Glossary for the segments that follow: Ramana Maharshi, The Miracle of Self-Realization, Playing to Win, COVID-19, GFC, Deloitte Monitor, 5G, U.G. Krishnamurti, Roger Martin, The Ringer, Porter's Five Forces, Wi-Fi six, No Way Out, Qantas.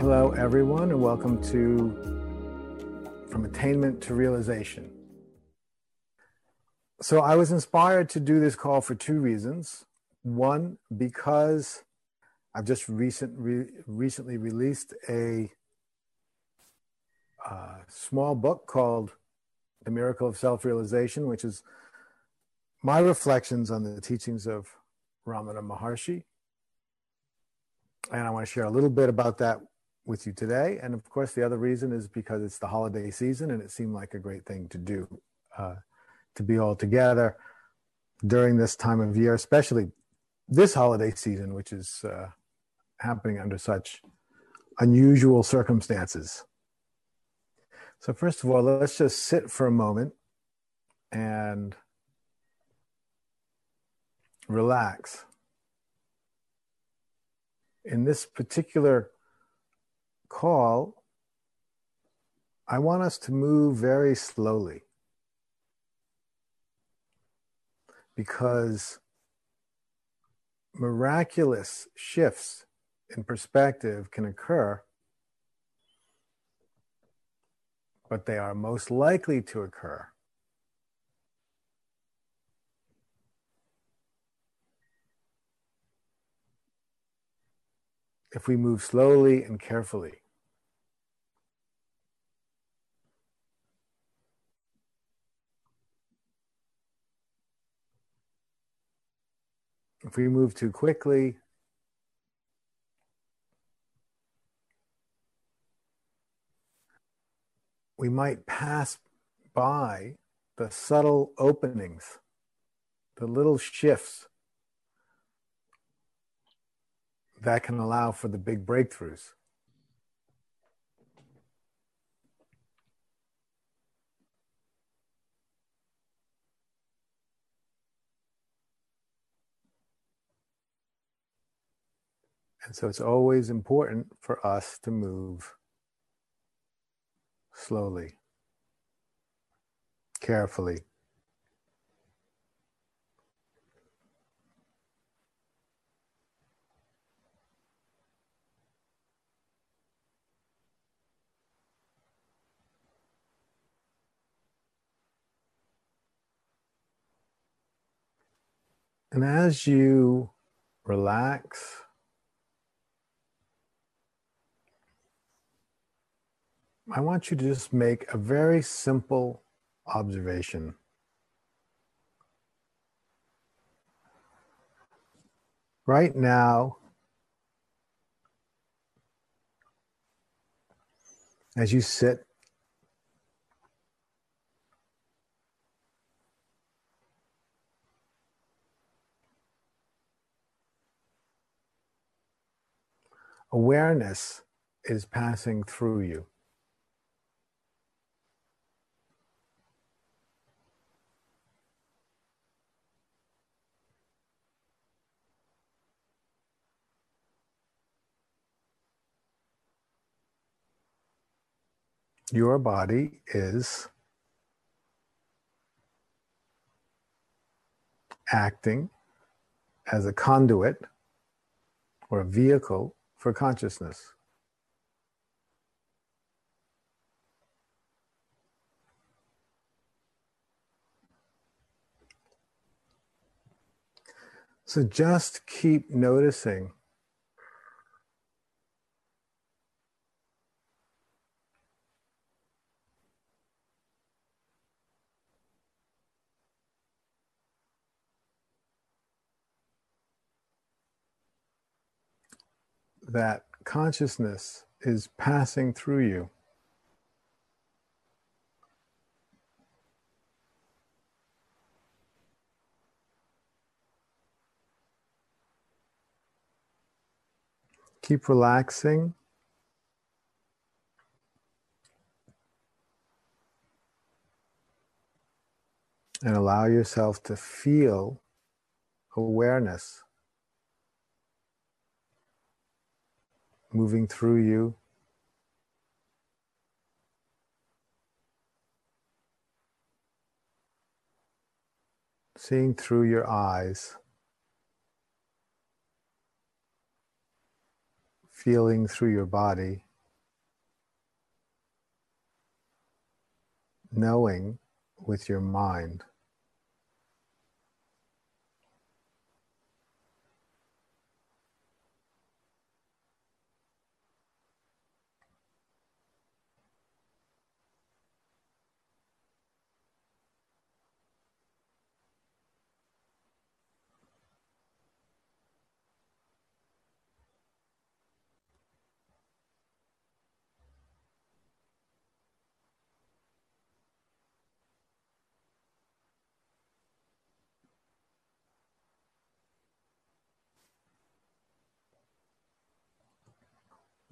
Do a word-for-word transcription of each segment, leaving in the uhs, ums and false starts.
Hello, everyone, and welcome to From Attainment to Realization. So I was inspired to do this call for two reasons. One, because I've just recent, re, recently released a uh, small book called The Miracle of Self-Realization, which is my reflections on the teachings of Ramana Maharshi. And I want to share a little bit about that with you today. And of course, the other reason is because it's the holiday season and it seemed like a great thing to do, uh, to be all together during this time of year, especially this holiday season, which is uh, happening under such unusual circumstances. So first of all, let's just sit for a moment and relax. In this particular call, I want us to move very slowly, because miraculous shifts in perspective can occur, but they are most likely to occur if we move slowly and carefully. If we move too quickly, we might pass by the subtle openings, the little shifts that can allow for the big breakthroughs. And so it's always important for us to move slowly, carefully. And as you relax, I want you to just make a very simple observation. Right now, as you sit . Awareness is passing through you. Your body is acting as a conduit or a vehicle for consciousness. So just keep noticing that consciousness is passing through you. Keep relaxing. And allow yourself to feel awareness moving through you, seeing through your eyes, feeling through your body. knowing with your mind.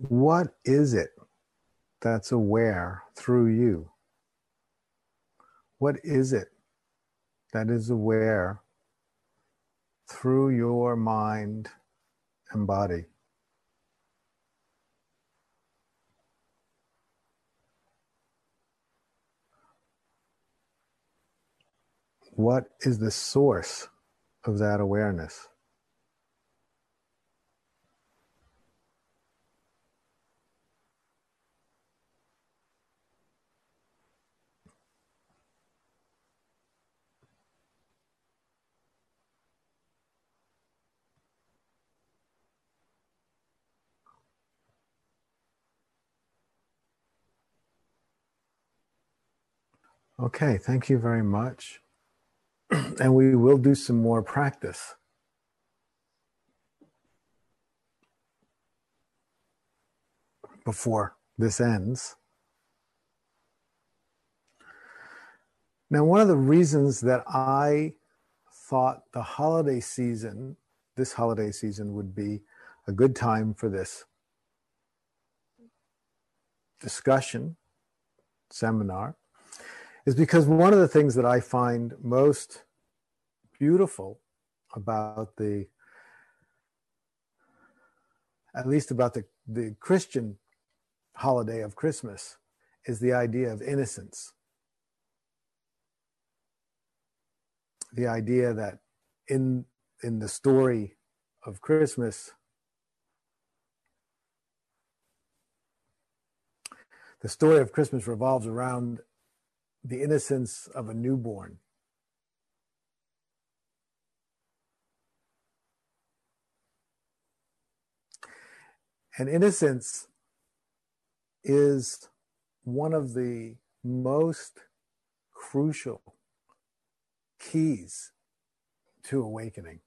What is it that's aware through you? What is it that is aware through your mind and body? What is the source of that awareness? Okay, thank you very much. And we will do some more practice. Before this ends. Now, one of the reasons that I thought the holiday season, this holiday season would be a good time for this discussion, seminar, is because one of the things that I find most beautiful about the, at least about the, the Christian holiday of Christmas, is the idea of innocence. The idea that in, in the story of Christmas, the story of Christmas revolves around the innocence of a newborn. And innocence is one of the most crucial keys to awakening.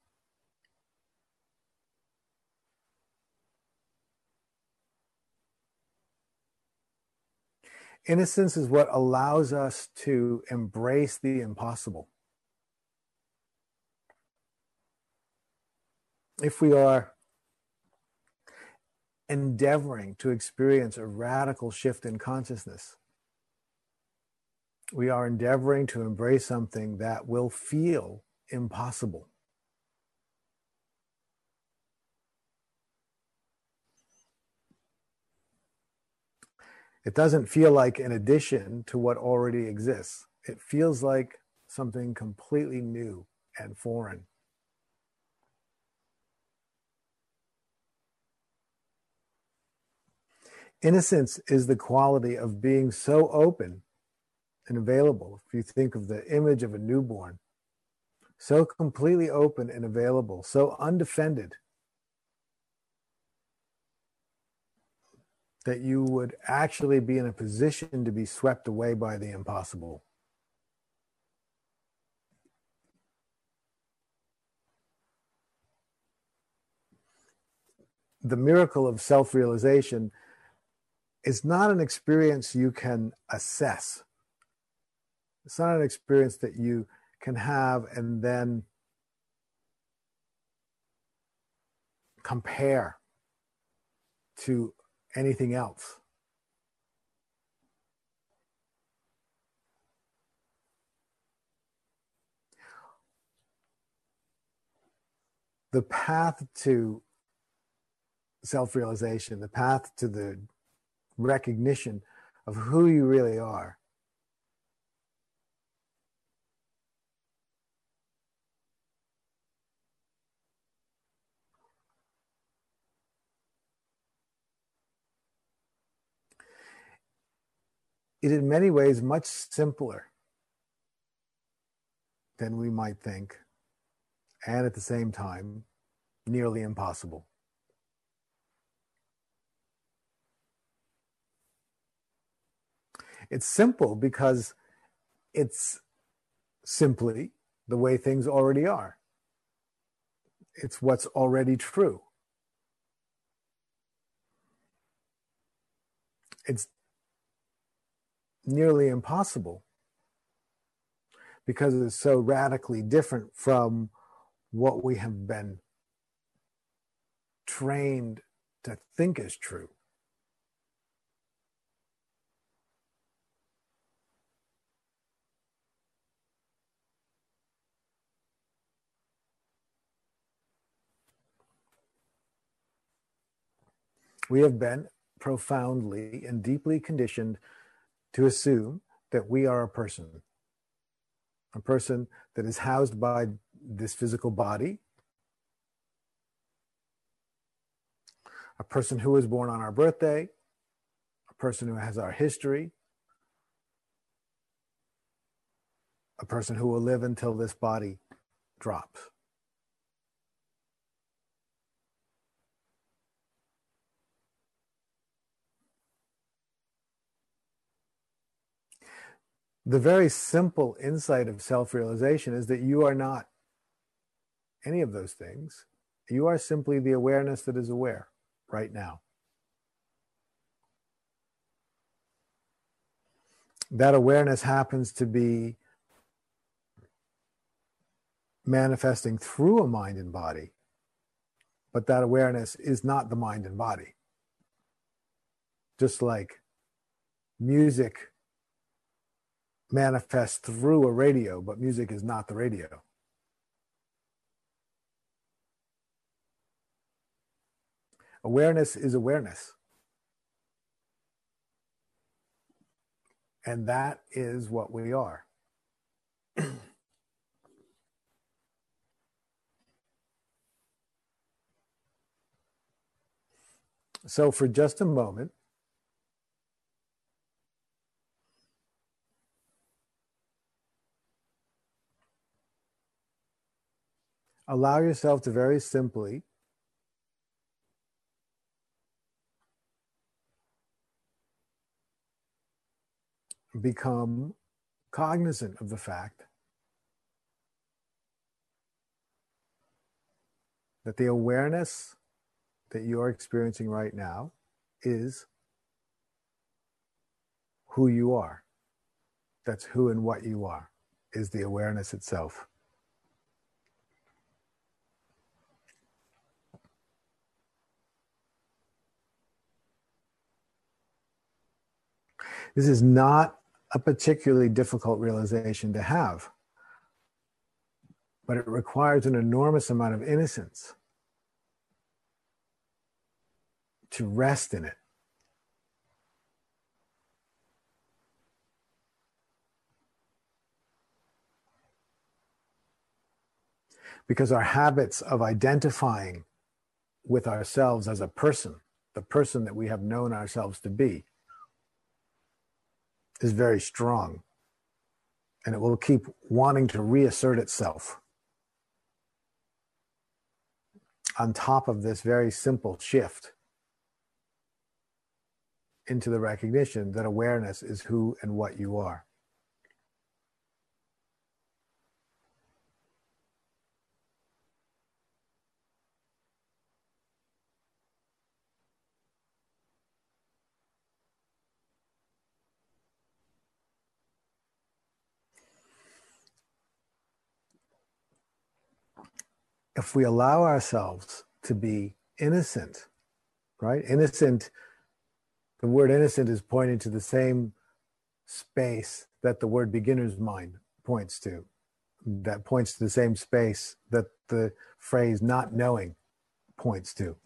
Innocence is what allows us to embrace the impossible. If we are endeavoring to experience a radical shift in consciousness, we are endeavoring to embrace something that will feel impossible. It doesn't feel like an addition to what already exists. It feels like something completely new and foreign. Innocence is the quality of being so open and available. If you think of the image of a newborn, so completely open and available, so undefended, that you would actually be in a position to be swept away by the impossible. The miracle of self-realization is not an experience you can assess. It's not an experience that you can have and then compare to anything else. The path to self-realization, the path to the recognition of who you really are, it in many ways much simpler than we might think, and at the same time, nearly impossible. It's simple because it's simply the way things already are. It's what's already true. It's nearly impossible because it's so radically different from what we have been trained to think is true. We have been profoundly and deeply conditioned to assume that we are a person, a person that is housed by this physical body, a person who was born on our birthday, a person who has our history, a person who will live until this body drops. The very simple insight of self-realization is that you are not any of those things. You are simply the awareness that is aware right now. That awareness happens to be manifesting through a mind and body, but that awareness is not the mind and body. Just like music manifests through a radio, but music is not the radio. Awareness is awareness. And that is what we are. So for just a moment, allow yourself to very simply become cognizant of the fact that the awareness that you are experiencing right now is who you are. That's who and what you are, is the awareness itself. This is not a particularly difficult realization to have, but it requires an enormous amount of innocence to rest in it. Because our habits of identifying with ourselves as a person, the person that we have known ourselves to be, is very strong, and it will keep wanting to reassert itself on top of this very simple shift into the recognition that awareness is who and what you are. If we allow ourselves to be innocent, right? Innocent, the word innocent is pointing to the same space that the word beginner's mind points to, that points to the same space that the phrase not knowing points to.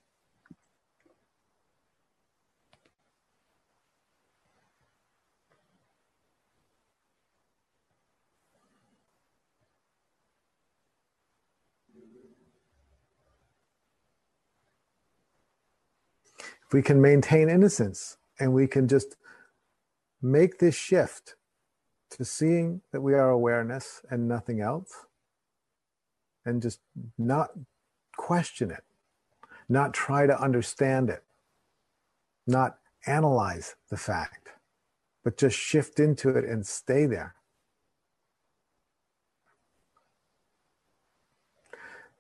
We can maintain innocence, and we can just make this shift to seeing that we are awareness and nothing else, and just not question it, not try to understand it, not analyze the fact, but just shift into it and stay there.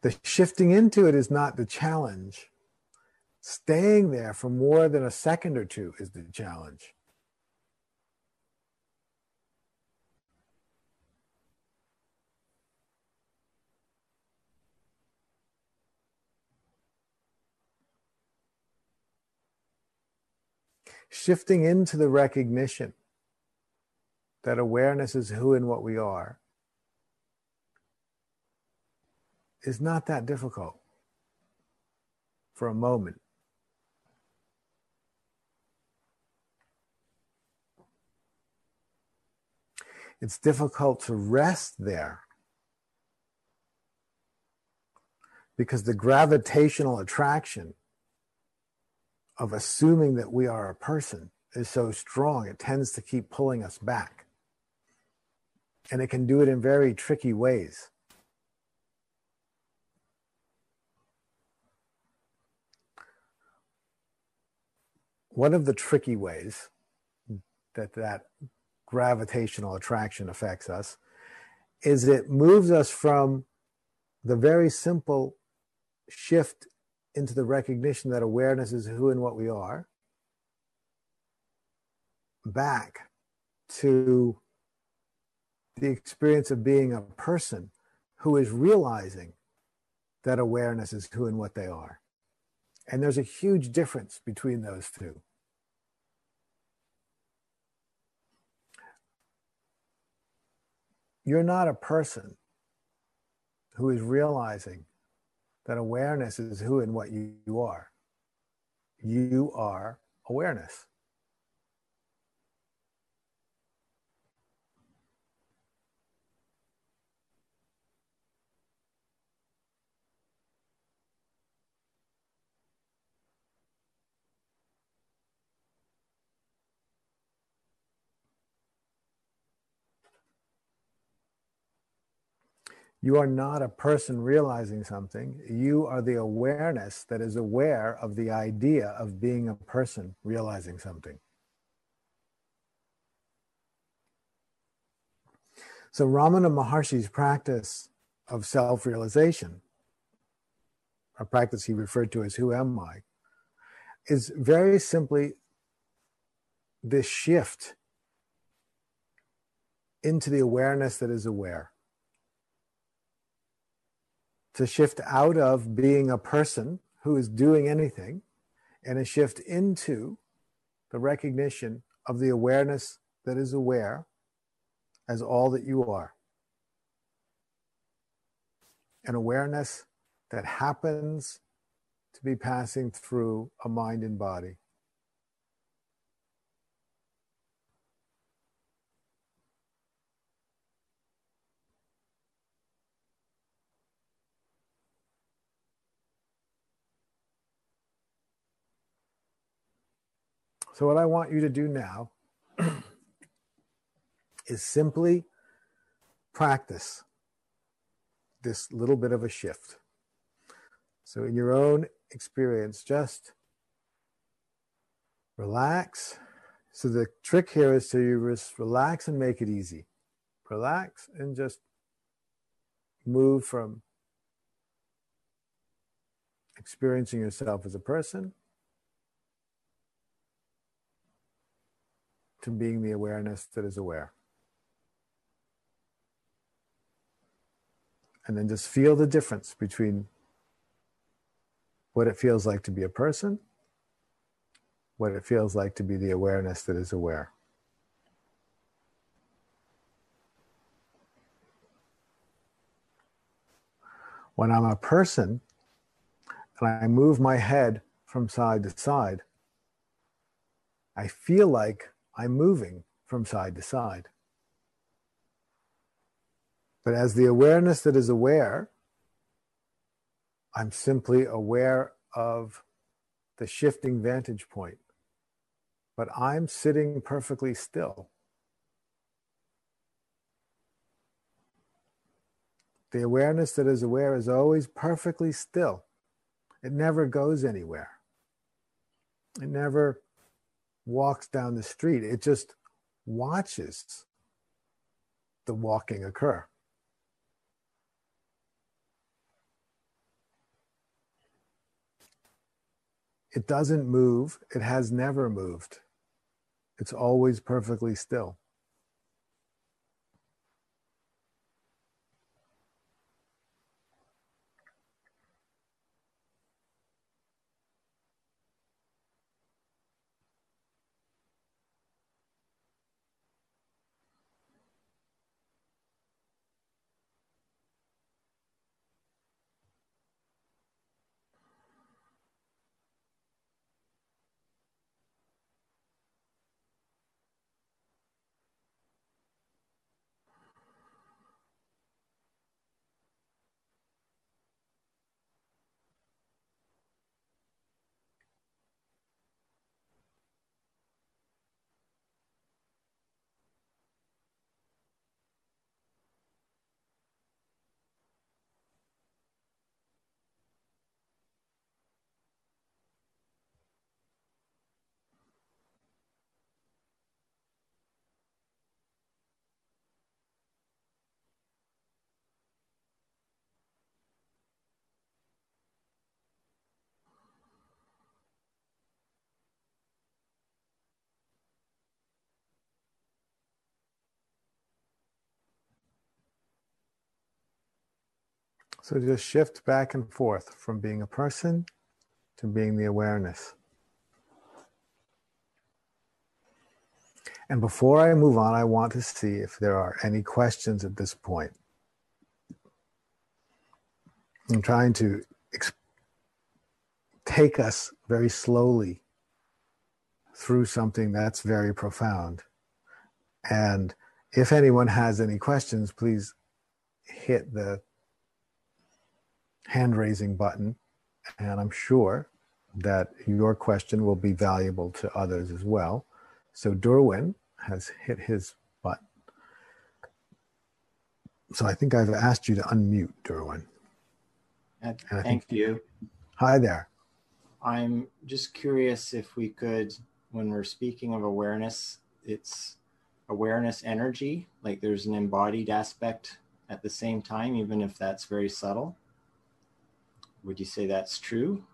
The shifting into it is not the challenge. Staying there for more than a second or two is the challenge. Shifting into the recognition that awareness is who and what we are is not that difficult for a moment. It's difficult to rest there because the gravitational attraction of assuming that we are a person is so strong, it tends to keep pulling us back. And it can do it in very tricky ways. One of the tricky ways that that gravitational attraction affects us is it moves us from the very simple shift into the recognition that awareness is who and what we are, back to the experience of being a person who is realizing that awareness is who and what they are. And there's a huge difference between those two. You're not a person who is realizing that awareness is who and what you, you are. You are awareness. You are not a person realizing something. You are the awareness that is aware of the idea of being a person realizing something. So Ramana Maharshi's practice of self-realization, a practice he referred to as Who Am I, is very simply this shift into the awareness that is aware. To shift out of being a person who is doing anything, and a shift into the recognition of the awareness that is aware as all that you are. An awareness that happens to be passing through a mind and body. So what I want you to do now is simply practice this little bit of a shift. So in your own experience, just relax. So the trick here is to just relax and make it easy. Relax and just move from experiencing yourself as a person to being the awareness that is aware. And then just feel the difference between what it feels like to be a person, what it feels like to be the awareness that is aware. When I'm a person and I move my head from side to side, I feel like I'm moving from side to side. But as the awareness that is aware, I'm simply aware of the shifting vantage point but I'm sitting perfectly still. The awareness that is aware is always perfectly still. It never goes anywhere. It never walks down the street. It just watches the walking occur. It doesn't move. It has never moved. It's always perfectly still. So just shift back and forth from being a person to being the awareness. And before I move on, I want to see if there are any questions at this point. I'm trying to exp- take us very slowly through something that's very profound. And if anyone has any questions, please hit the hand raising button, and I'm sure that your question will be valuable to others as well. So Derwin has hit his button. So I think I've asked you to unmute, Derwin. Uh, thank think, you. Hi there. I'm just curious if we could, when we're speaking of awareness, it's awareness energy, like there's an embodied aspect at the same time, even if that's very subtle. Would you say that's true?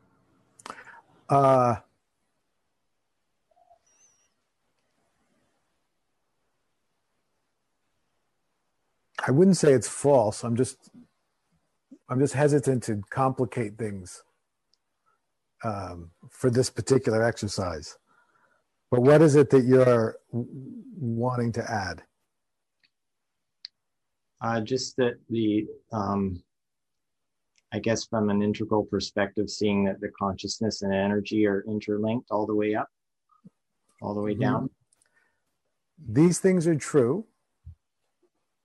Uh, I wouldn't say it's false. I'm just, I'm just hesitant to complicate things um, for this particular exercise. But what is it that you're wanting to add? Uh, just that the. Um, I guess from an integral perspective, seeing that the consciousness and energy are interlinked all the way up, all the way down. These things are true.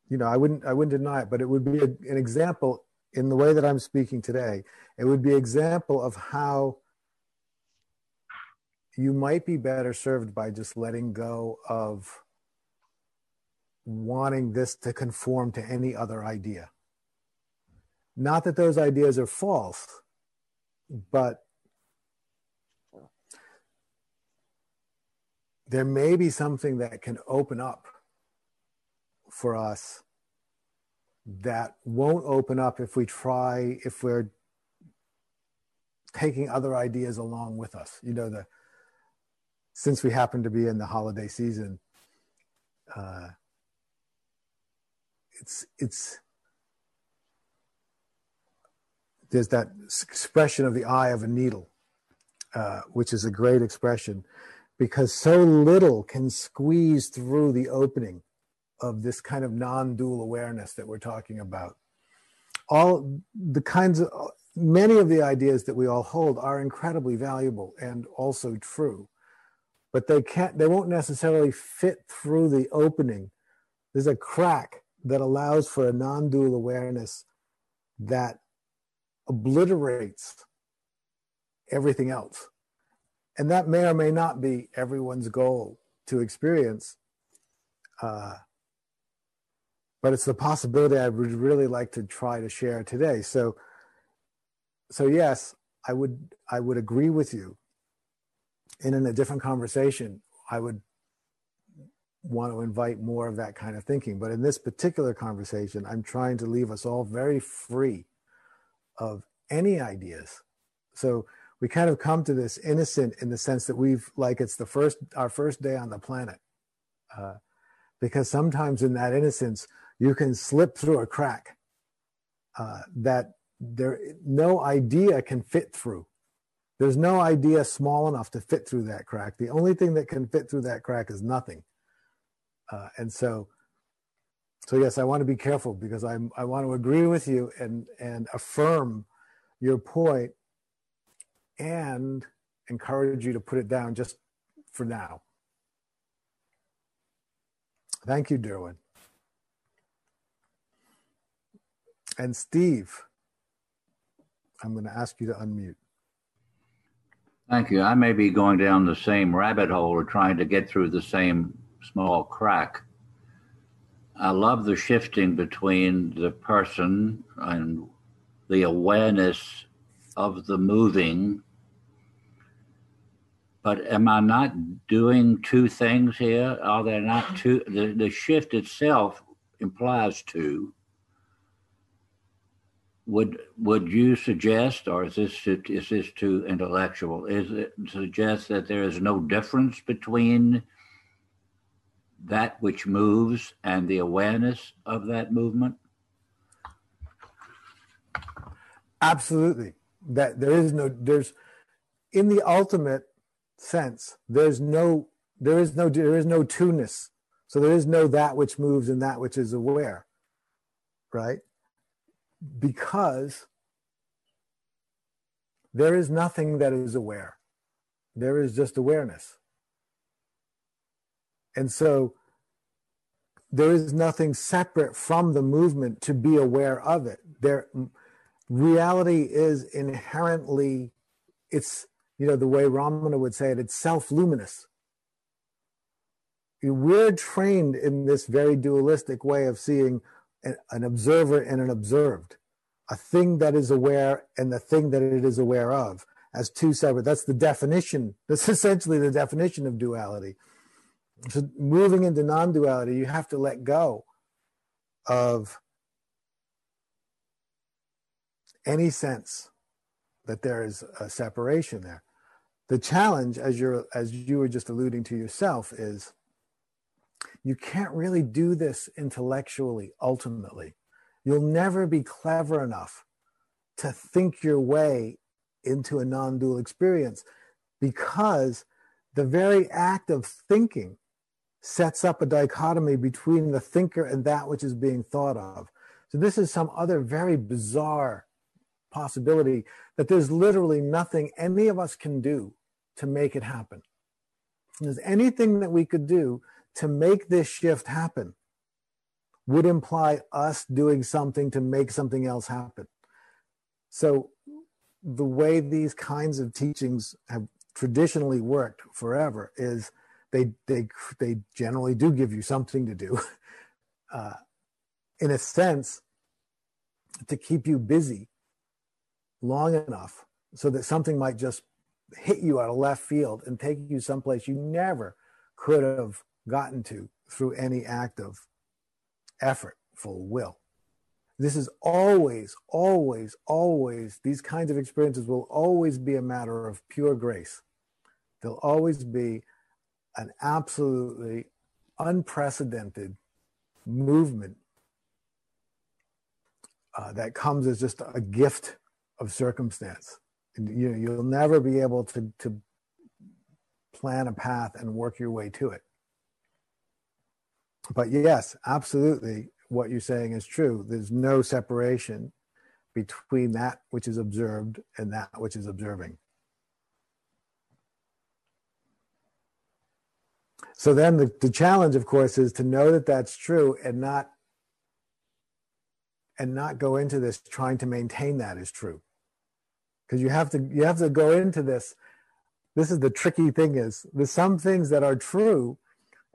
You know, I wouldn't, I wouldn't deny it, but it would be a, an example in the way that I'm speaking today. It would be an example of how you might be better served by just letting go of wanting this to conform to any other idea. Not that those ideas are false, but there may be something that can open up for us that won't open up if we try, if we're taking other ideas along with us. You know, the, since we happen to be in the holiday season, uh, it's, it's, there's that expression of the eye of a needle, uh, which is a great expression, because so little can squeeze through the opening of this kind of non-dual awareness that we're talking about. All the kinds of, many of the ideas that we all hold are incredibly valuable and also true, but they can't, they won't necessarily fit through the opening. There's a crack that allows for a non-dual awareness that obliterates everything else. And that may or may not be everyone's goal to experience. Uh, but it's the possibility I would really like to try to share today. So, so yes, I would, I would agree with you. And in a different conversation, I would want to invite more of that kind of thinking. But in this particular conversation, I'm trying to leave us all very free of any ideas. So we kind of come to this innocent in the sense that we've, like, it's the first, our first day on the planet. Uh, because sometimes in that innocence, you can slip through a crack uh, that there, no idea can fit through. There's no idea small enough to fit through that crack. The only thing that can fit through that crack is nothing. Uh, and so, so yes, I want to be careful because I'm, I want to agree with you and, and affirm your point and encourage you to put it down just for now. Thank you, Derwin. And Steve, I'm going to ask you to unmute. Thank you. I may be going down the same rabbit hole or trying to get through the same small crack. I love the shifting between the person and the awareness of the moving. But am I not doing two things here? Are there not two? The, the shift itself implies two. Would would you suggest, or is this too, is this too intellectual? Is it suggest that there is no difference between that which moves and the awareness of that movement? Absolutely, that there is no there's in the ultimate sense there's no there is no there is no two-ness. So there is no that which moves and that which is aware, right? Because there is nothing that is aware. There is just awareness. And so there is nothing separate from the movement to be aware of it. There, reality is inherently, it's, you know, the way Ramana would say it, it's self-luminous. We're trained in this very dualistic way of seeing an observer and an observed, a thing that is aware and the thing that it is aware of as two separate. That's the definition. That's essentially the definition of duality. So moving into non-duality, you have to let go of any sense that there is a separation there. The challenge, as you're, as you were just alluding to yourself, is you can't really do this intellectually, ultimately. You'll never be clever enough to think your way into a non-dual experience, because the very act of thinking sets up a dichotomy between the thinker and that which is being thought of. So this is some other very bizarre possibility that there's literally nothing any of us can do to make it happen. If there's anything that we could do to make this shift happen, would imply us doing something to make something else happen. So the way these kinds of teachings have traditionally worked forever is they they they generally do give you something to do, uh, in a sense, to keep you busy long enough so that something might just hit you out of left field and take you someplace you never could have gotten to through any act of effortful will. This is always, always, always, these kinds of experiences will always be a matter of pure grace. They'll always be an absolutely unprecedented movement uh, that comes as just a gift of circumstance. And, you know, you'll never be able to, to plan a path and work your way to it. But yes, absolutely, what you're saying is true. There's no separation between that which is observed and that which is observing. So then the, the challenge, of course, is to know that that's true and not, and not go into this trying to maintain that is true. Because you have to, you have to go into this this is the tricky thing, is there's some things that are true,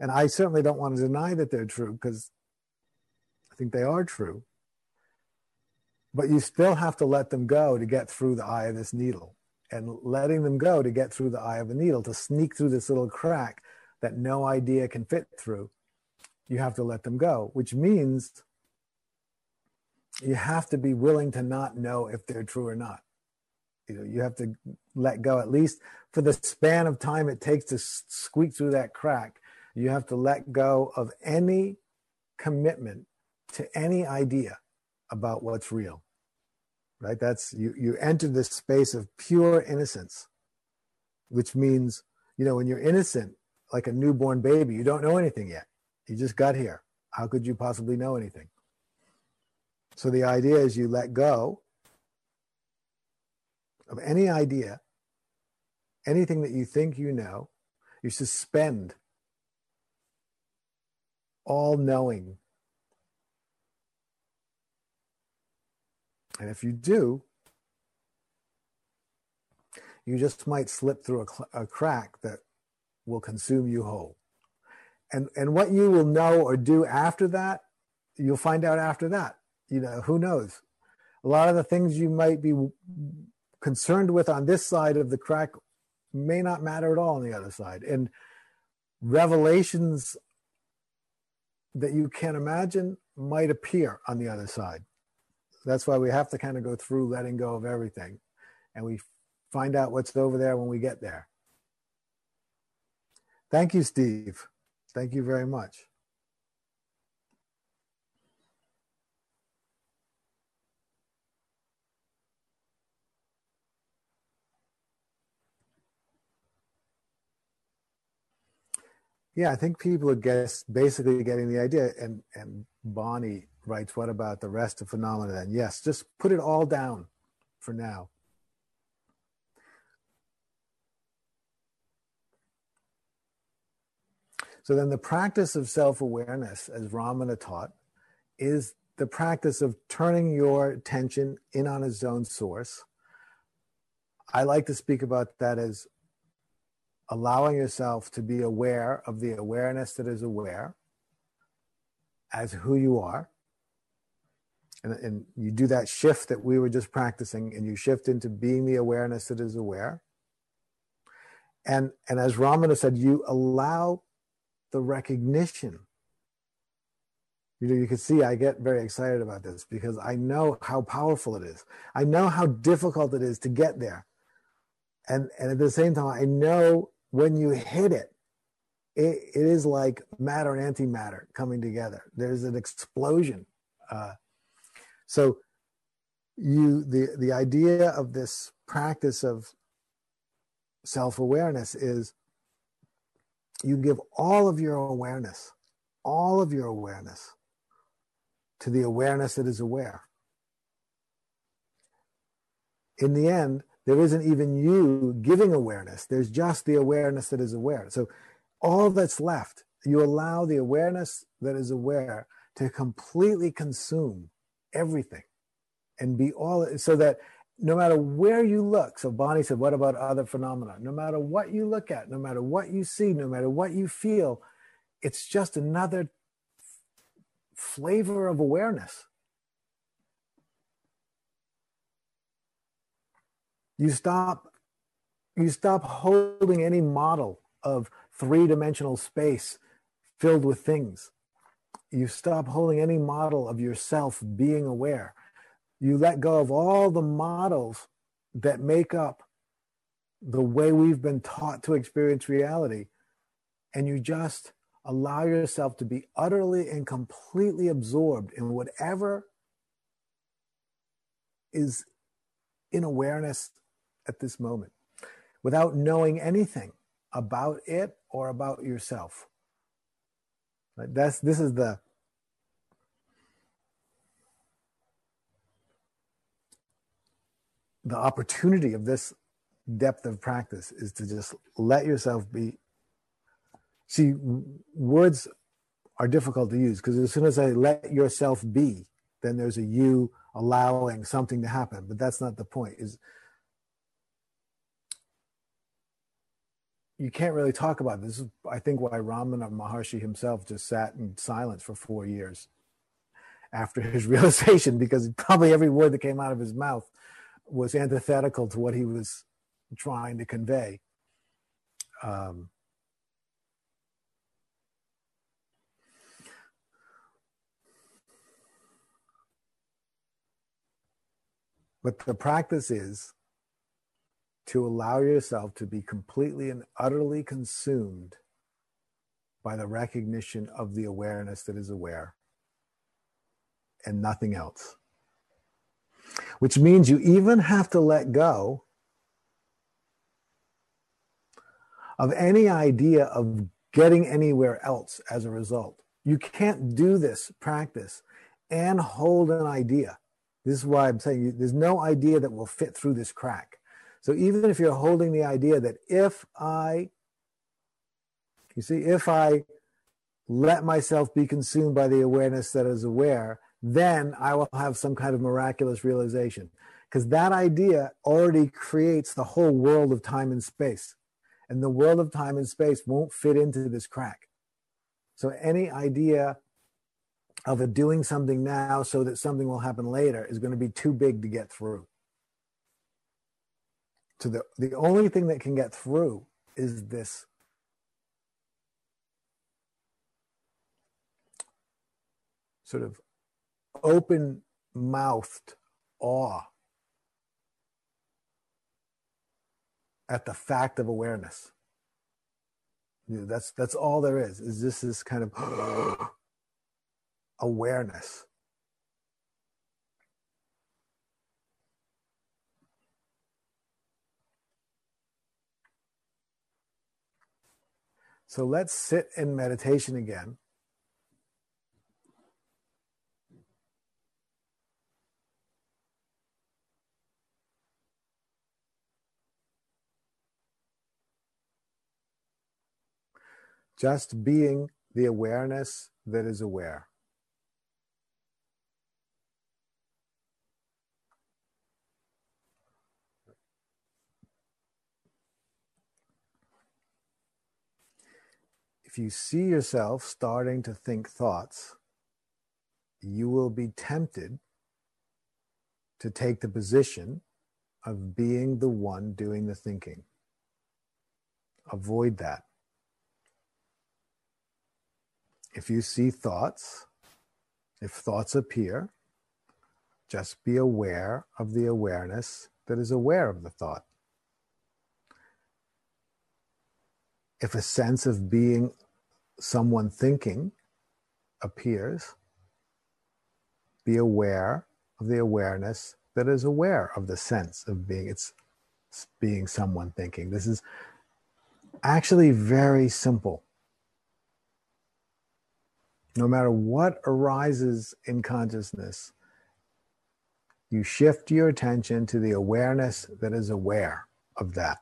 and I certainly don't want to deny that they're true, because I think they are true. But you still have to let them go to get through the eye of this needle, and letting them go to get through the eye of the needle, to sneak through this little crack that no idea can fit through. You have to let them go, which means you have to be willing to not know if they're true or not. You know, you have to let go, at least for the span of time it takes to squeak through that crack. You have to let go of any commitment to any idea about what's real, right? That's, you, you enter this space of pure innocence, which means, you know, when you're innocent, like a newborn baby, you don't know anything yet. You just got here. How could you possibly know anything? So the idea is you let go of any idea, anything that you think you know. You suspend all knowing. And if you do, you just might slip through a, a crack that will consume you whole. And, and what you will know or do after that, you'll find out after that. You know, who knows? A lot of the things you might be concerned with on this side of the crack may not matter at all on the other side. And revelations that you can't imagine might appear on the other side. That's why we have to kind of go through letting go of everything. And we find out what's over there when we get there. Thank you, Steve. Thank you very much. Yeah, I think people are guess, basically getting the idea. And, and Bonnie writes, what about the rest of phenomena then? Yes, just put it all down for now. So then the practice of self-awareness, as Ramana taught, is the practice of turning your attention in on its own source. I like to speak about that as allowing yourself to be aware of the awareness that is aware, as who you are. And, and you do that shift that we were just practicing, and you shift into being the awareness that is aware. And, and as Ramana said, you allow the recognition. You know, you can see I get very excited about this because I know how powerful it is. I know how difficult it is to get there. And, and at the same time, I know when you hit it, it, it is like matter and antimatter coming together. There's an explosion. Uh, so you, the, the idea of this practice of self-awareness is you give all of your awareness, all of your awareness to the awareness that is aware. In the end, there isn't even you giving awareness. There's just the awareness that is aware. So all that's left, you allow the awareness that is aware to completely consume everything and be all, so that no matter where you look. So Bonnie said, what about other phenomena? No matter what you look at, no matter what you see, no matter what you feel, it's just another flavor of awareness. You stop, you stop holding any model of three-dimensional space filled with things. You stop holding any model of yourself being aware. You let go of all the models that make up the way we've been taught to experience reality, and you just allow yourself to be utterly and completely absorbed in whatever is in awareness at this moment, without knowing anything about it or about yourself. That's, this is the, the opportunity of this depth of practice, is to just let yourself be. See, words are difficult to use, because as soon as I let yourself be, then there's a you allowing something to happen, but that's not the point. Is you can't really talk about this. This is, I think, why Ramana Maharshi himself just sat in silence for four years after his realization, because probably every word that came out of his mouth was antithetical to what he was trying to convey. Um, but the practice is to allow yourself to be completely and utterly consumed by the recognition of the awareness that is aware and nothing else. Which means you even have to let go of any idea of getting anywhere else as a result. You can't do this practice and hold an idea. This is why I'm saying there's no idea that will fit through this crack. So even if you're holding the idea that if I, you see, if I let myself be consumed by the awareness that is aware, then I will have some kind of miraculous realization. Because that idea already creates the whole world of time and space. And the world of time and space won't fit into this crack. So any idea of a doing something now so that something will happen later is going to be too big to get through. So the, the only thing that can get through is this sort of open-mouthed awe at the fact of awareness. That's, that's all there is, is this this kind of awareness. So let's sit in meditation again. Just being the awareness that is aware. If you see yourself starting to think thoughts, you will be tempted to take the position of being the one doing the thinking. Avoid that. If you see thoughts, if thoughts appear, just be aware of the awareness that is aware of the thought. If a sense of being someone thinking appears, be aware of the awareness that is aware of the sense of being, it's being someone thinking. This is actually very simple. No matter what arises in consciousness, you shift your attention to the awareness that is aware of that.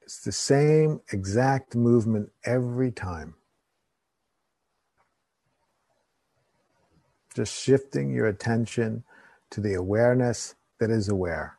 It's the same exact movement every time. Just shifting your attention to the awareness that is aware.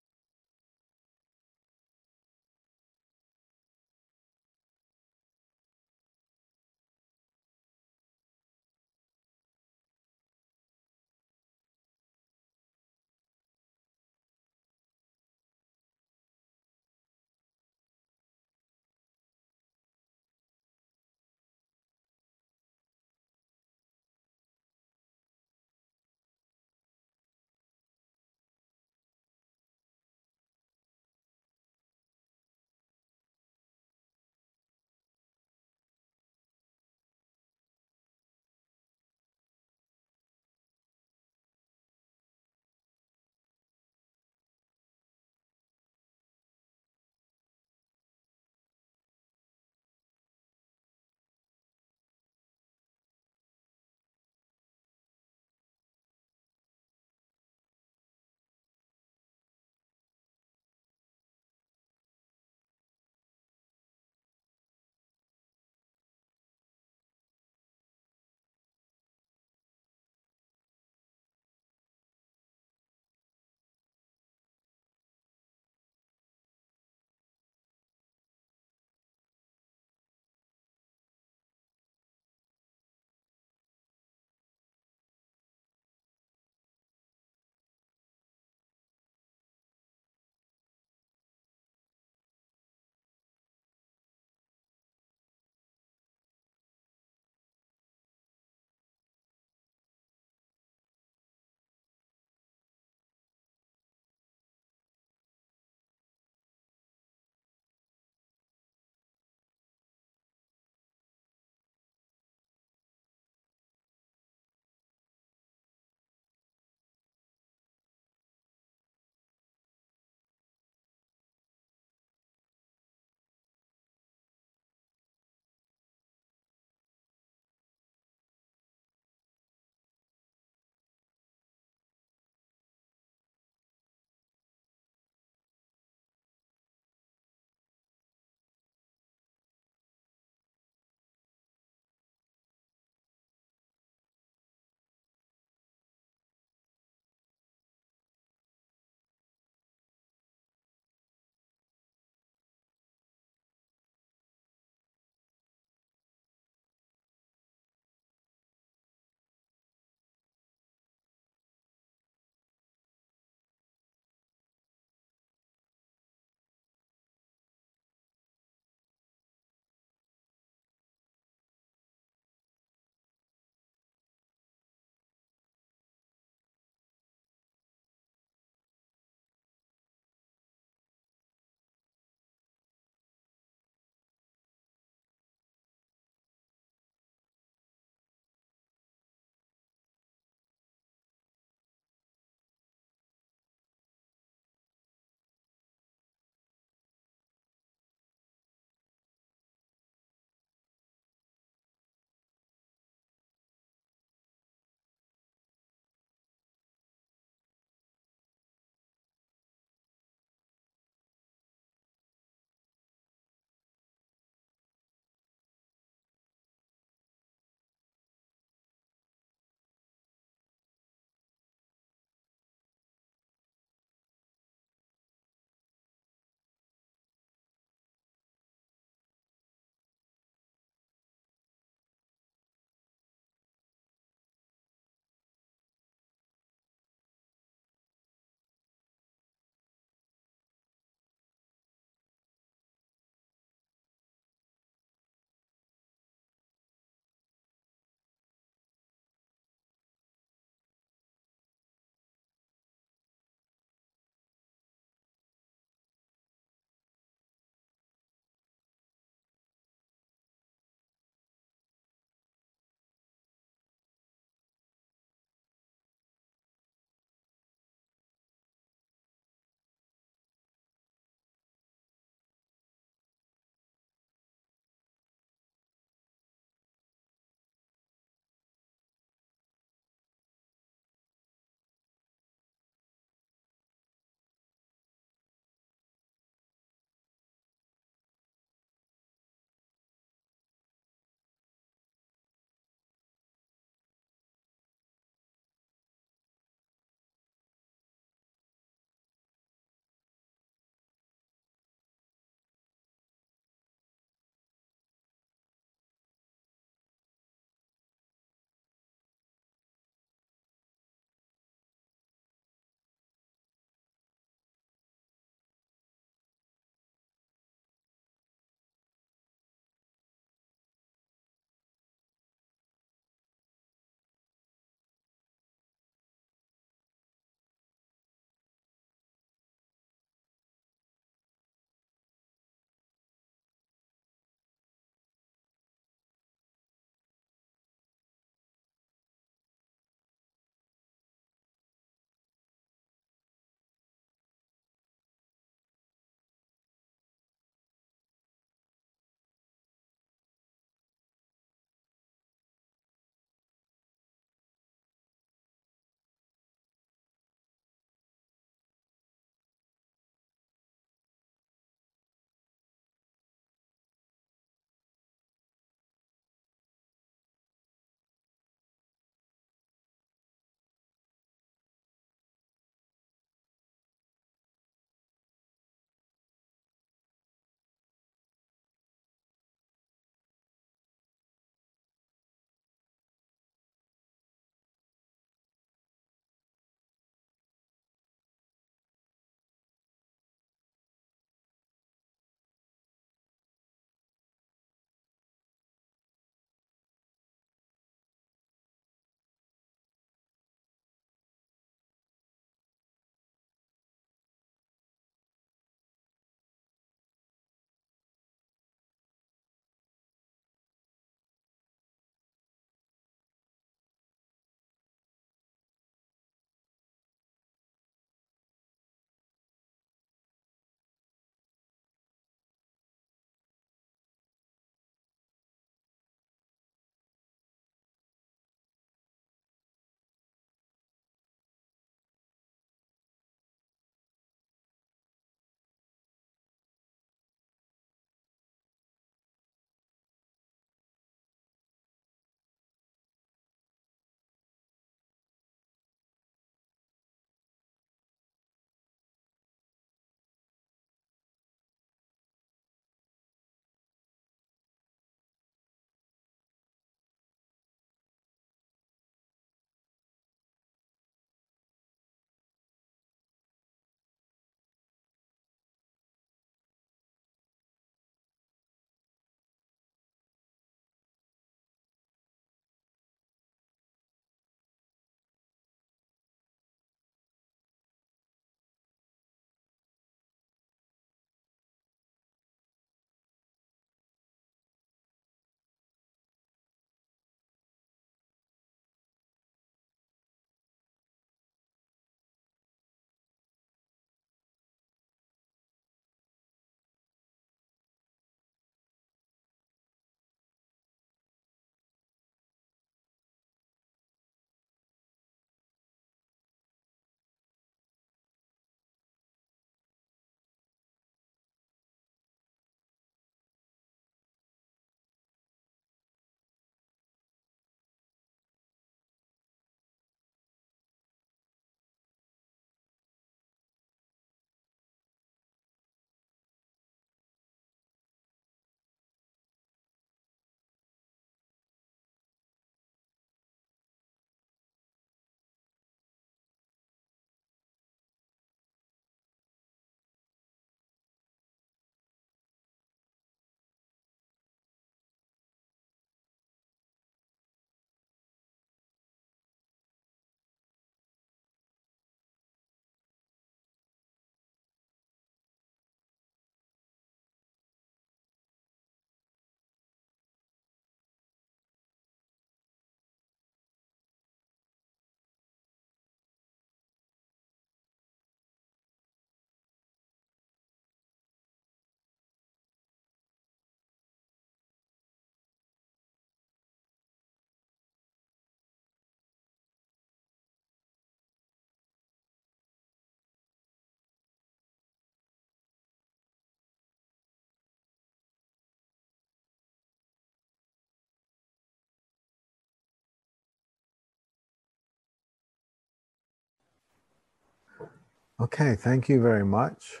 Okay, thank you very much.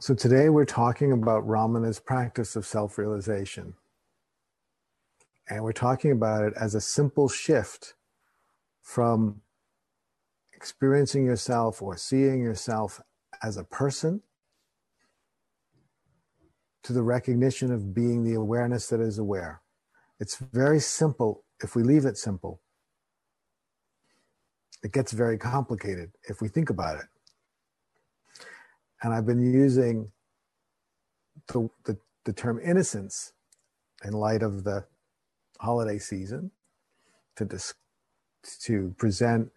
So today we're talking about Ramana's practice of self-realization. And we're talking about it as a simple shift from experiencing yourself or seeing yourself as a person to the recognition of being the awareness that is aware. It's very simple if we leave it simple. It gets very complicated if we think about it. And I've been using the, the, the term innocence in light of the holiday season to, dis, to present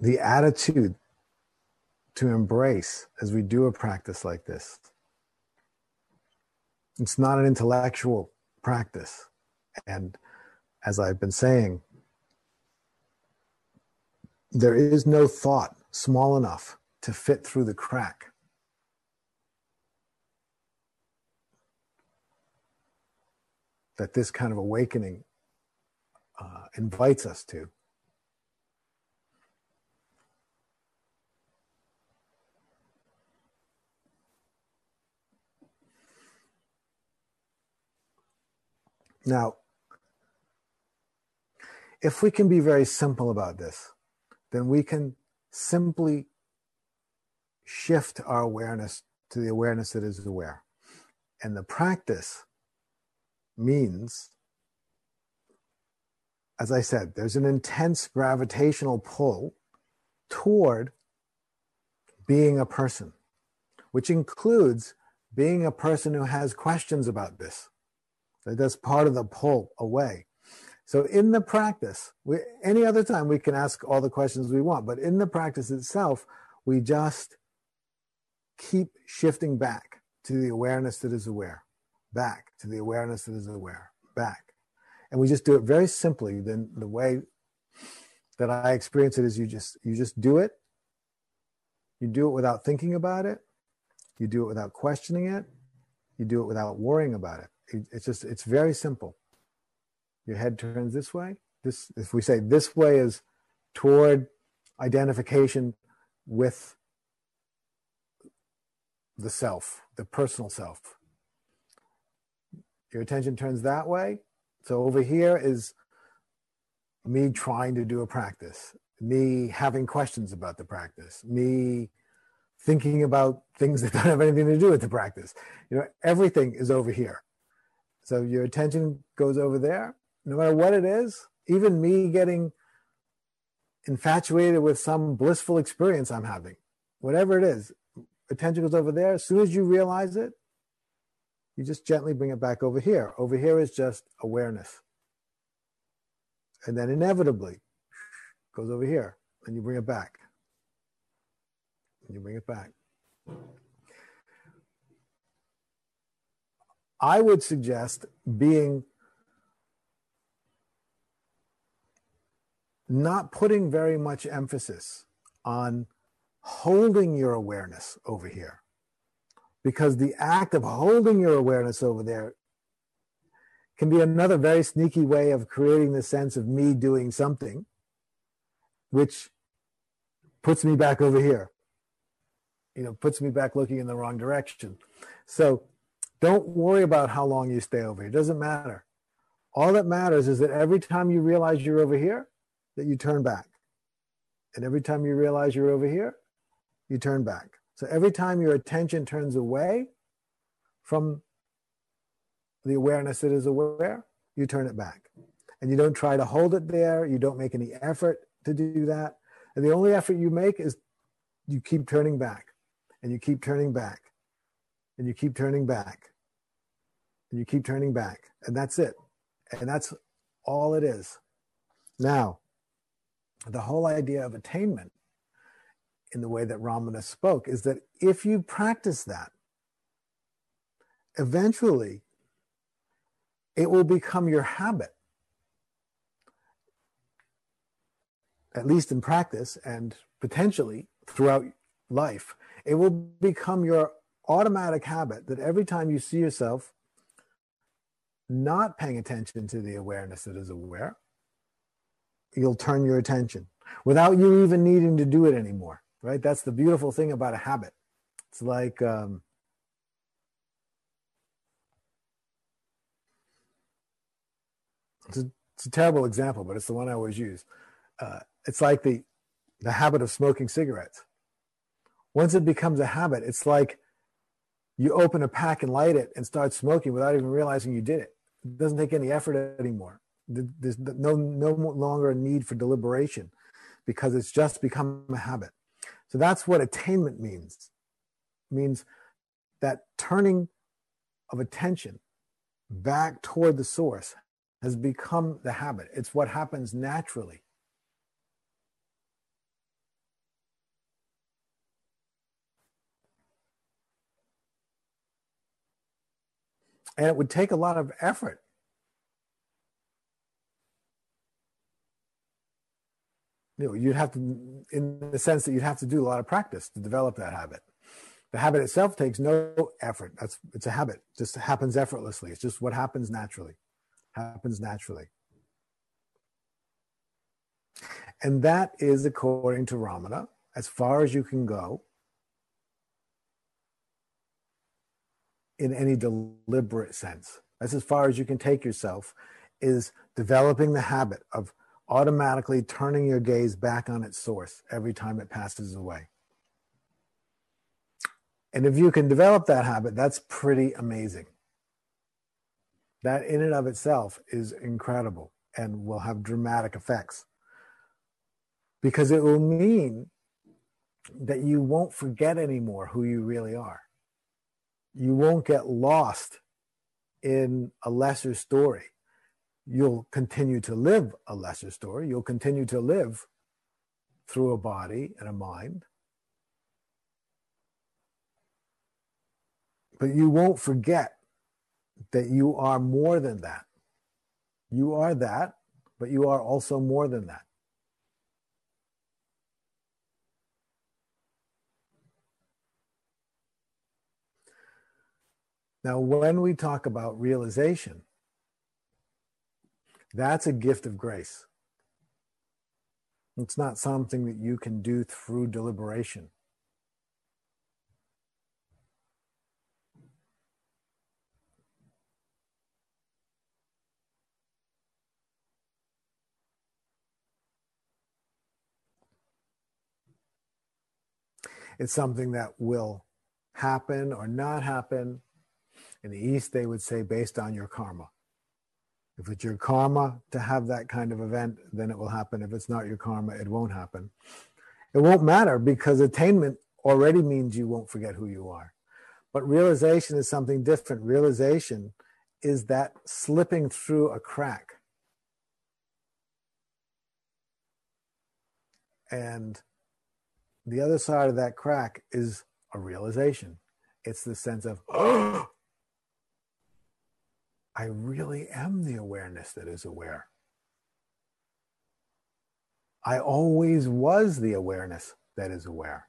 the attitude to embrace as we do a practice like this. It's not an intellectual practice. And as I've been saying, there is no thought small enough to fit through the crack. That this kind of awakening uh, invites us to. Now, if we can be very simple about this, then we can simply shift our awareness to the awareness that is aware. And the practice means, as I said, there's an intense gravitational pull toward being a person, which includes being a person who has questions about this. That's part of the pull away. So in the practice, we, any other time we can ask all the questions we want, but in the practice itself, we just keep shifting back to the awareness that is aware, back to the awareness that is aware, back. And we just do it very simply. Then the way that I experience it is you just, you just do it. You do it without thinking about it. You do it without questioning it. You do it without worrying about it. It's just, it's very simple. Your head turns this way. This, if we say this way is toward identification with the self, the personal self. Your attention turns that way. So over here is me trying to do a practice, me having questions about the practice, me thinking about things that don't have anything to do with the practice. You know, everything is over here. So your attention goes over there, no matter what it is, even me getting infatuated with some blissful experience I'm having, whatever it is, attention goes over there. As soon as you realize it, you just gently bring it back over here. Over here is just awareness. And then inevitably goes over here and you bring it back. And you bring it back. I would suggest being not putting very much emphasis on holding your awareness over here, because the act of holding your awareness over there can be another very sneaky way of creating the sense of me doing something, which puts me back over here, you know, puts me back looking in the wrong direction. So don't worry about how long you stay over here. It doesn't matter. All that matters is that every time you realize you're over here, that you turn back. And every time you realize you're over here, you turn back. So every time your attention turns away from the awareness that is aware, you turn it back. And you don't try to hold it there. You don't make any effort to do that. And the only effort you make is you keep turning back, and you keep turning back, and you keep turning back. And you keep turning back, and that's it. And that's all it is. Now, the whole idea of attainment in the way that Ramana spoke is that if you practice that, eventually it will become your habit, at least in practice and potentially throughout life. It will become your automatic habit that every time you see yourself not paying attention to the awareness that is aware, you'll turn your attention without you even needing to do it anymore, right? That's the beautiful thing about a habit. It's like, um, it's a, it's a terrible example, but it's the one I always use. Uh, it's like the, the habit of smoking cigarettes. Once it becomes a habit, it's like you open a pack and light it and start smoking without even realizing you did it. It doesn't take any effort anymore. There's no, no longer a need for deliberation because it's just become a habit. So that's what attainment means. It means that turning of attention back toward the source has become the habit. It's what happens naturally. And it would take a lot of effort. You know, you'd have to, in the sense that you'd have to do a lot of practice to develop that habit. The habit itself takes no effort. That's, it's a habit. It just happens effortlessly. It's just what happens naturally. Happens naturally. And that is, according to Ramana, as far as you can go in any deliberate sense. That's as far as you can take yourself, is developing the habit of automatically turning your gaze back on its source every time it passes away. And if you can develop that habit, that's pretty amazing. That in and of itself is incredible and will have dramatic effects, because it will mean that you won't forget anymore who you really are. You won't get lost in a lesser story. You'll continue to live a lesser story. You'll continue to live through a body and a mind. But you won't forget that you are more than that. You are that, but you are also more than that. Now, when we talk about realization, that's a gift of grace. It's not something that you can do through deliberation. It's something that will happen or not happen. In the East, they would say, based on your karma. If it's your karma to have that kind of event, then it will happen. If it's not your karma, it won't happen. It won't matter, because attainment already means you won't forget who you are. But realization is something different. Realization is that slipping through a crack. And the other side of that crack is a realization. It's the sense of, oh, I really am the awareness that is aware. I always was the awareness that is aware.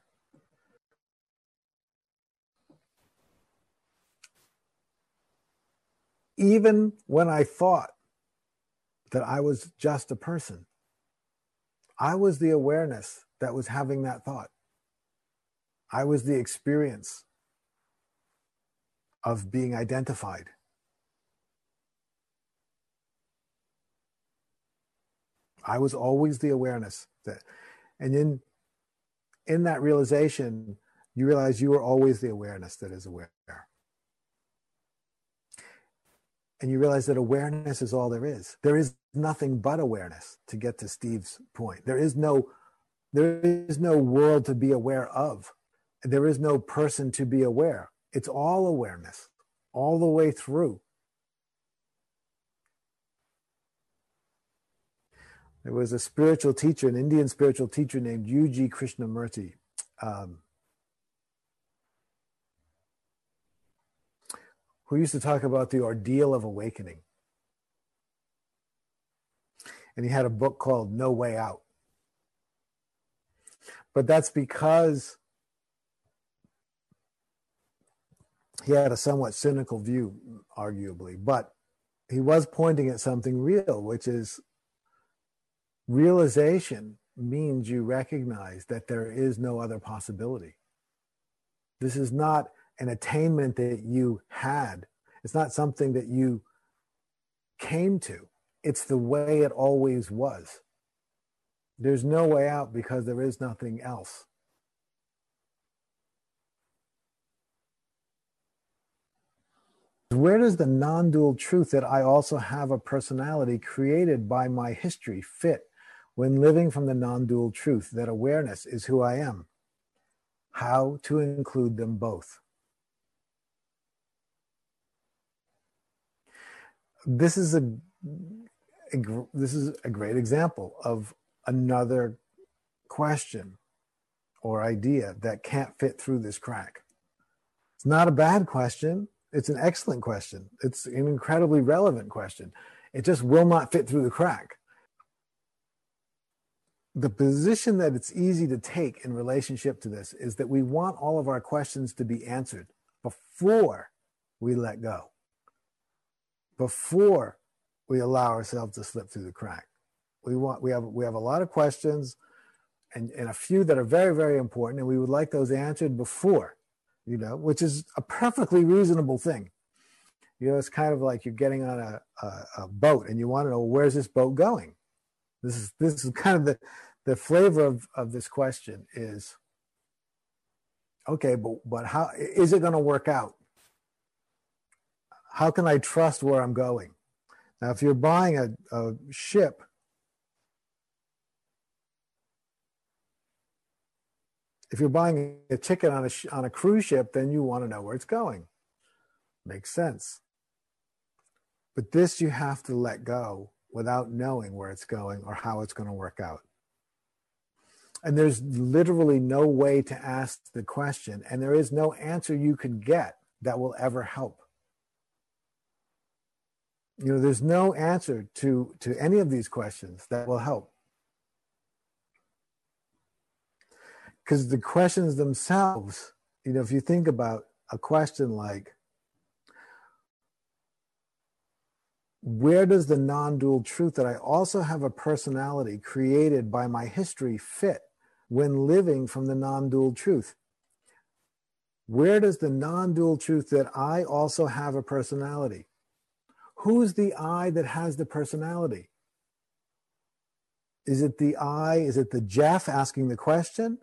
Even when I thought that I was just a person, I was the awareness that was having that thought. I was the experience of being identified. I was always the awareness that, and in, in that realization, you realize you are always the awareness that is aware. And you realize that awareness is all there is. There is nothing but awareness, to get to Steve's point. There is no, there is no world to be aware of. There is no person to be aware. It's all awareness, all the way through. There was a spiritual teacher, an Indian spiritual teacher named U G Krishnamurti, um, who used to talk about the ordeal of awakening. And he had a book called No Way Out. But that's because he had a somewhat cynical view, arguably, but he was pointing at something real, which is realization means you recognize that there is no other possibility. This is not an attainment that you had. It's not something that you came to. It's the way it always was. There's no way out because there is nothing else. Where does the non-dual truth that I also have a personality created by my history fit when living from the non-dual truth that awareness is who I am? How to include them both. This is a, a this is a great example of another question or idea that can't fit through this crack. It's not a bad question. It's an excellent question. It's an incredibly relevant question. It just will not fit through the crack. The position that it's easy to take in relationship to this is that we want all of our questions to be answered before we let go, before we allow ourselves to slip through the crack. We want, we have, we have a lot of questions and, and a few that are very, very important, and we would like those answered before, you know, which is a perfectly reasonable thing. You know, it's kind of like you're getting on a, a, a boat and you want to know, where's this boat going? This is, this is kind of the, the flavor of, of this question is, okay, but, but how is it going to work out? How can I trust where I'm going? Now, if you're buying a, a ship, if you're buying a ticket on a, on a cruise ship, then you want to know where it's going. Makes sense. But this you have to let go without knowing where it's going or how it's going to work out. And there's literally no way to ask the question, and there is no answer you can get that will ever help. You know, there's no answer to, to any of these questions that will help. Because the questions themselves, you know, if you think about a question like, where does the non-dual truth that I also have a personality created by my history fit when living from the non-dual truth? Where does the non-dual truth that I also have a personality? Who's the I that has the personality? Is it the I? Is it the Jeff asking the question?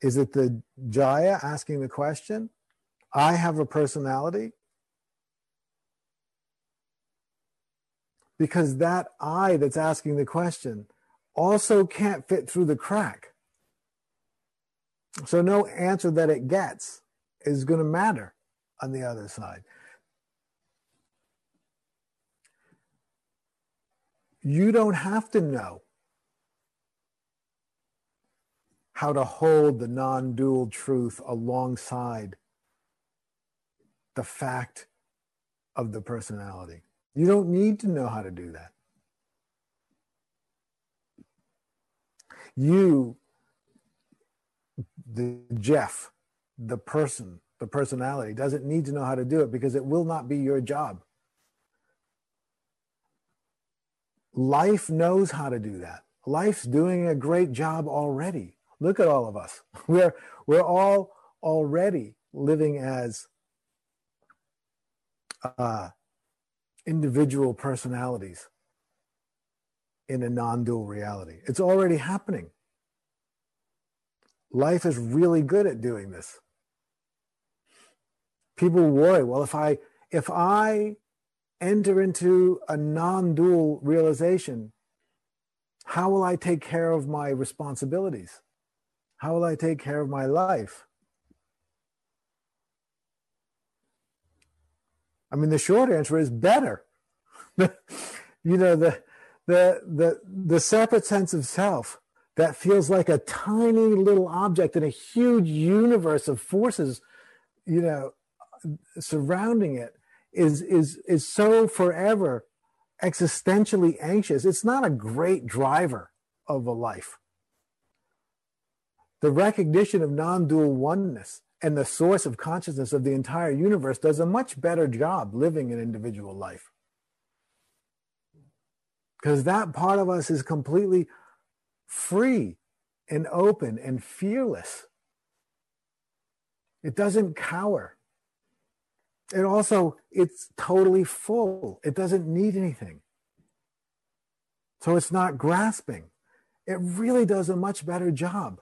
Is it the Jaya asking the question? I have a personality? Because that I that's asking the question also can't fit through the crack. So no answer that it gets is going to matter on the other side. You don't have to know how to hold the non-dual truth alongside the fact of the personality. You don't need to know how to do that. You, the Jeff, the person, the personality, doesn't need to know how to do it because it will not be your job. Life knows how to do that. Life's doing a great job already. Look at all of us. We're, we're all already living as uh, individual personalities in a non-dual reality. It's already happening. Life is really good at doing this. People worry, well, if I, if I enter into a non-dual realization, how will I take care of my responsibilities? How will I take care of my life? I mean, the short answer is better. you know, the, the, the, the separate sense of self that feels like a tiny little object in a huge universe of forces, you know, surrounding it is, is, is so forever existentially anxious. It's not a great driver of a life. The recognition of non-dual oneness and the source of consciousness of the entire universe does a much better job living an individual life. because that part of us is completely free and open and fearless. It doesn't cower. And also, it's totally full. It doesn't need anything. So it's not grasping. It really does a much better job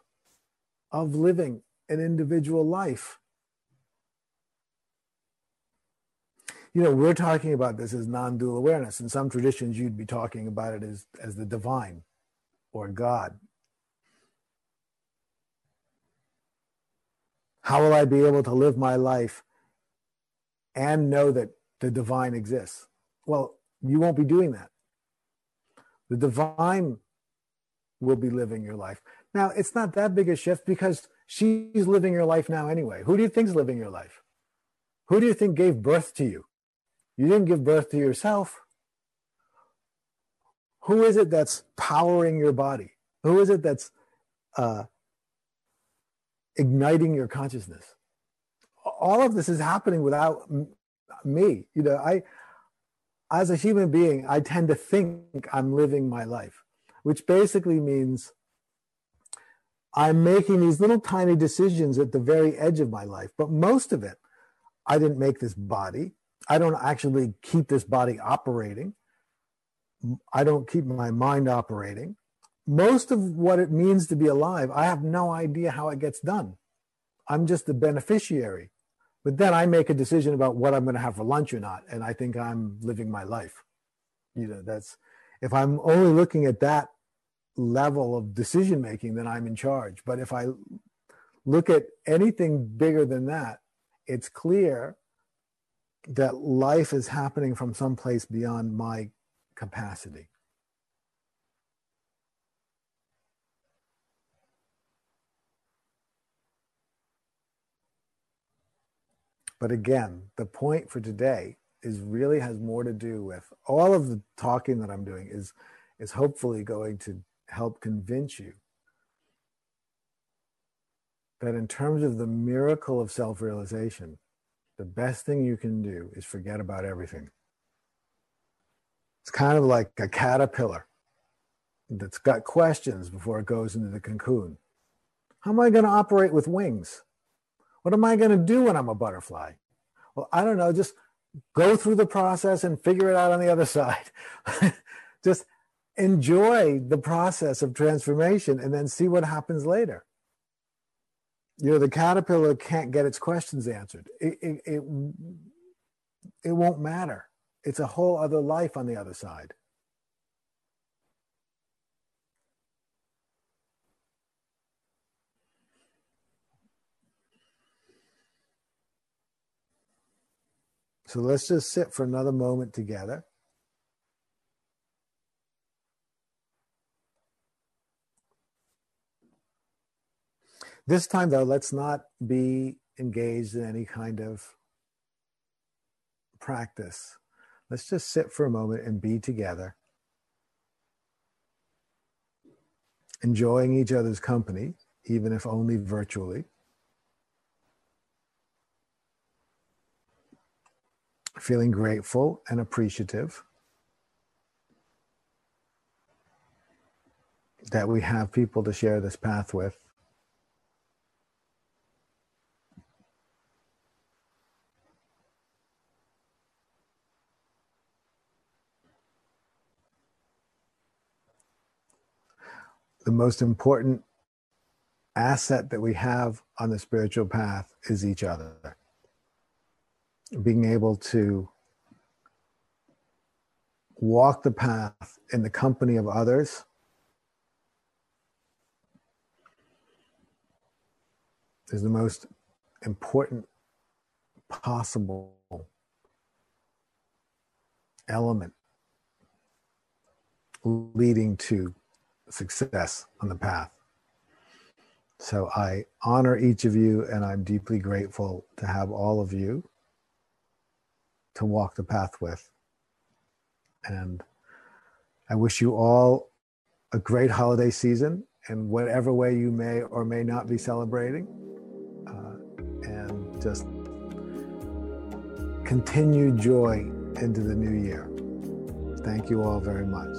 of living an individual life. You know, we're talking about this as non-dual awareness. In some traditions, you'd be talking about it as, as the divine or God. How will I be able to live my life and know that the divine exists? Well, you won't be doing that. The divine will be living your life. Now, it's not that big a shift because she's living your life now anyway. Who do you think is living your life? Who do you think gave birth to you? You didn't give birth to yourself. Who is it that's powering your body? Who is it that's uh, igniting your consciousness? All of this is happening without me. You know, I, as a human being, I tend to think I'm living my life, which basically means I'm making these little tiny decisions at the very edge of my life. But most of it, I didn't make this body. I don't actually keep this body operating. I don't keep my mind operating. Most of what it means to be alive, I have no idea how it gets done. I'm just the beneficiary. But then I make a decision about what I'm going to have for lunch or not, and I think I'm living my life. You know, that's, if I'm only looking at that level of decision making, then I'm in charge. But if I look at anything bigger than that, it's clear that life is happening from someplace beyond my capacity. But again, the point for today is really has more to do with all of the talking that I'm doing is, is hopefully going to help convince you that in terms of the miracle of self-realization, the best thing you can do is forget about everything. It's kind of like a caterpillar that's got questions before it goes into the cocoon. How am I going to operate with wings? What am I going to do when I'm a butterfly? Well, I don't know. Just go through the process and figure it out on the other side. Just enjoy the process of transformation and then see what happens later. You know, the caterpillar can't get its questions answered. It, it, it, it won't matter. It's a whole other life on the other side. So let's just sit for another moment together. This time, though, let's not be engaged in any kind of practice. Let's just sit for a moment and be together, enjoying each other's company, even if only virtually. Feeling grateful and appreciative that we have people to share this path with. The most important asset that we have on the spiritual path is each other. Being able to walk the path in the company of others is the most important possible element leading to success on the path. So I honor each of you, and I'm deeply grateful to have all of you to walk the path with. And I wish you all a great holiday season in whatever way you may or may not be celebrating. Uh, and just continued joy into the new year. Thank you all very much.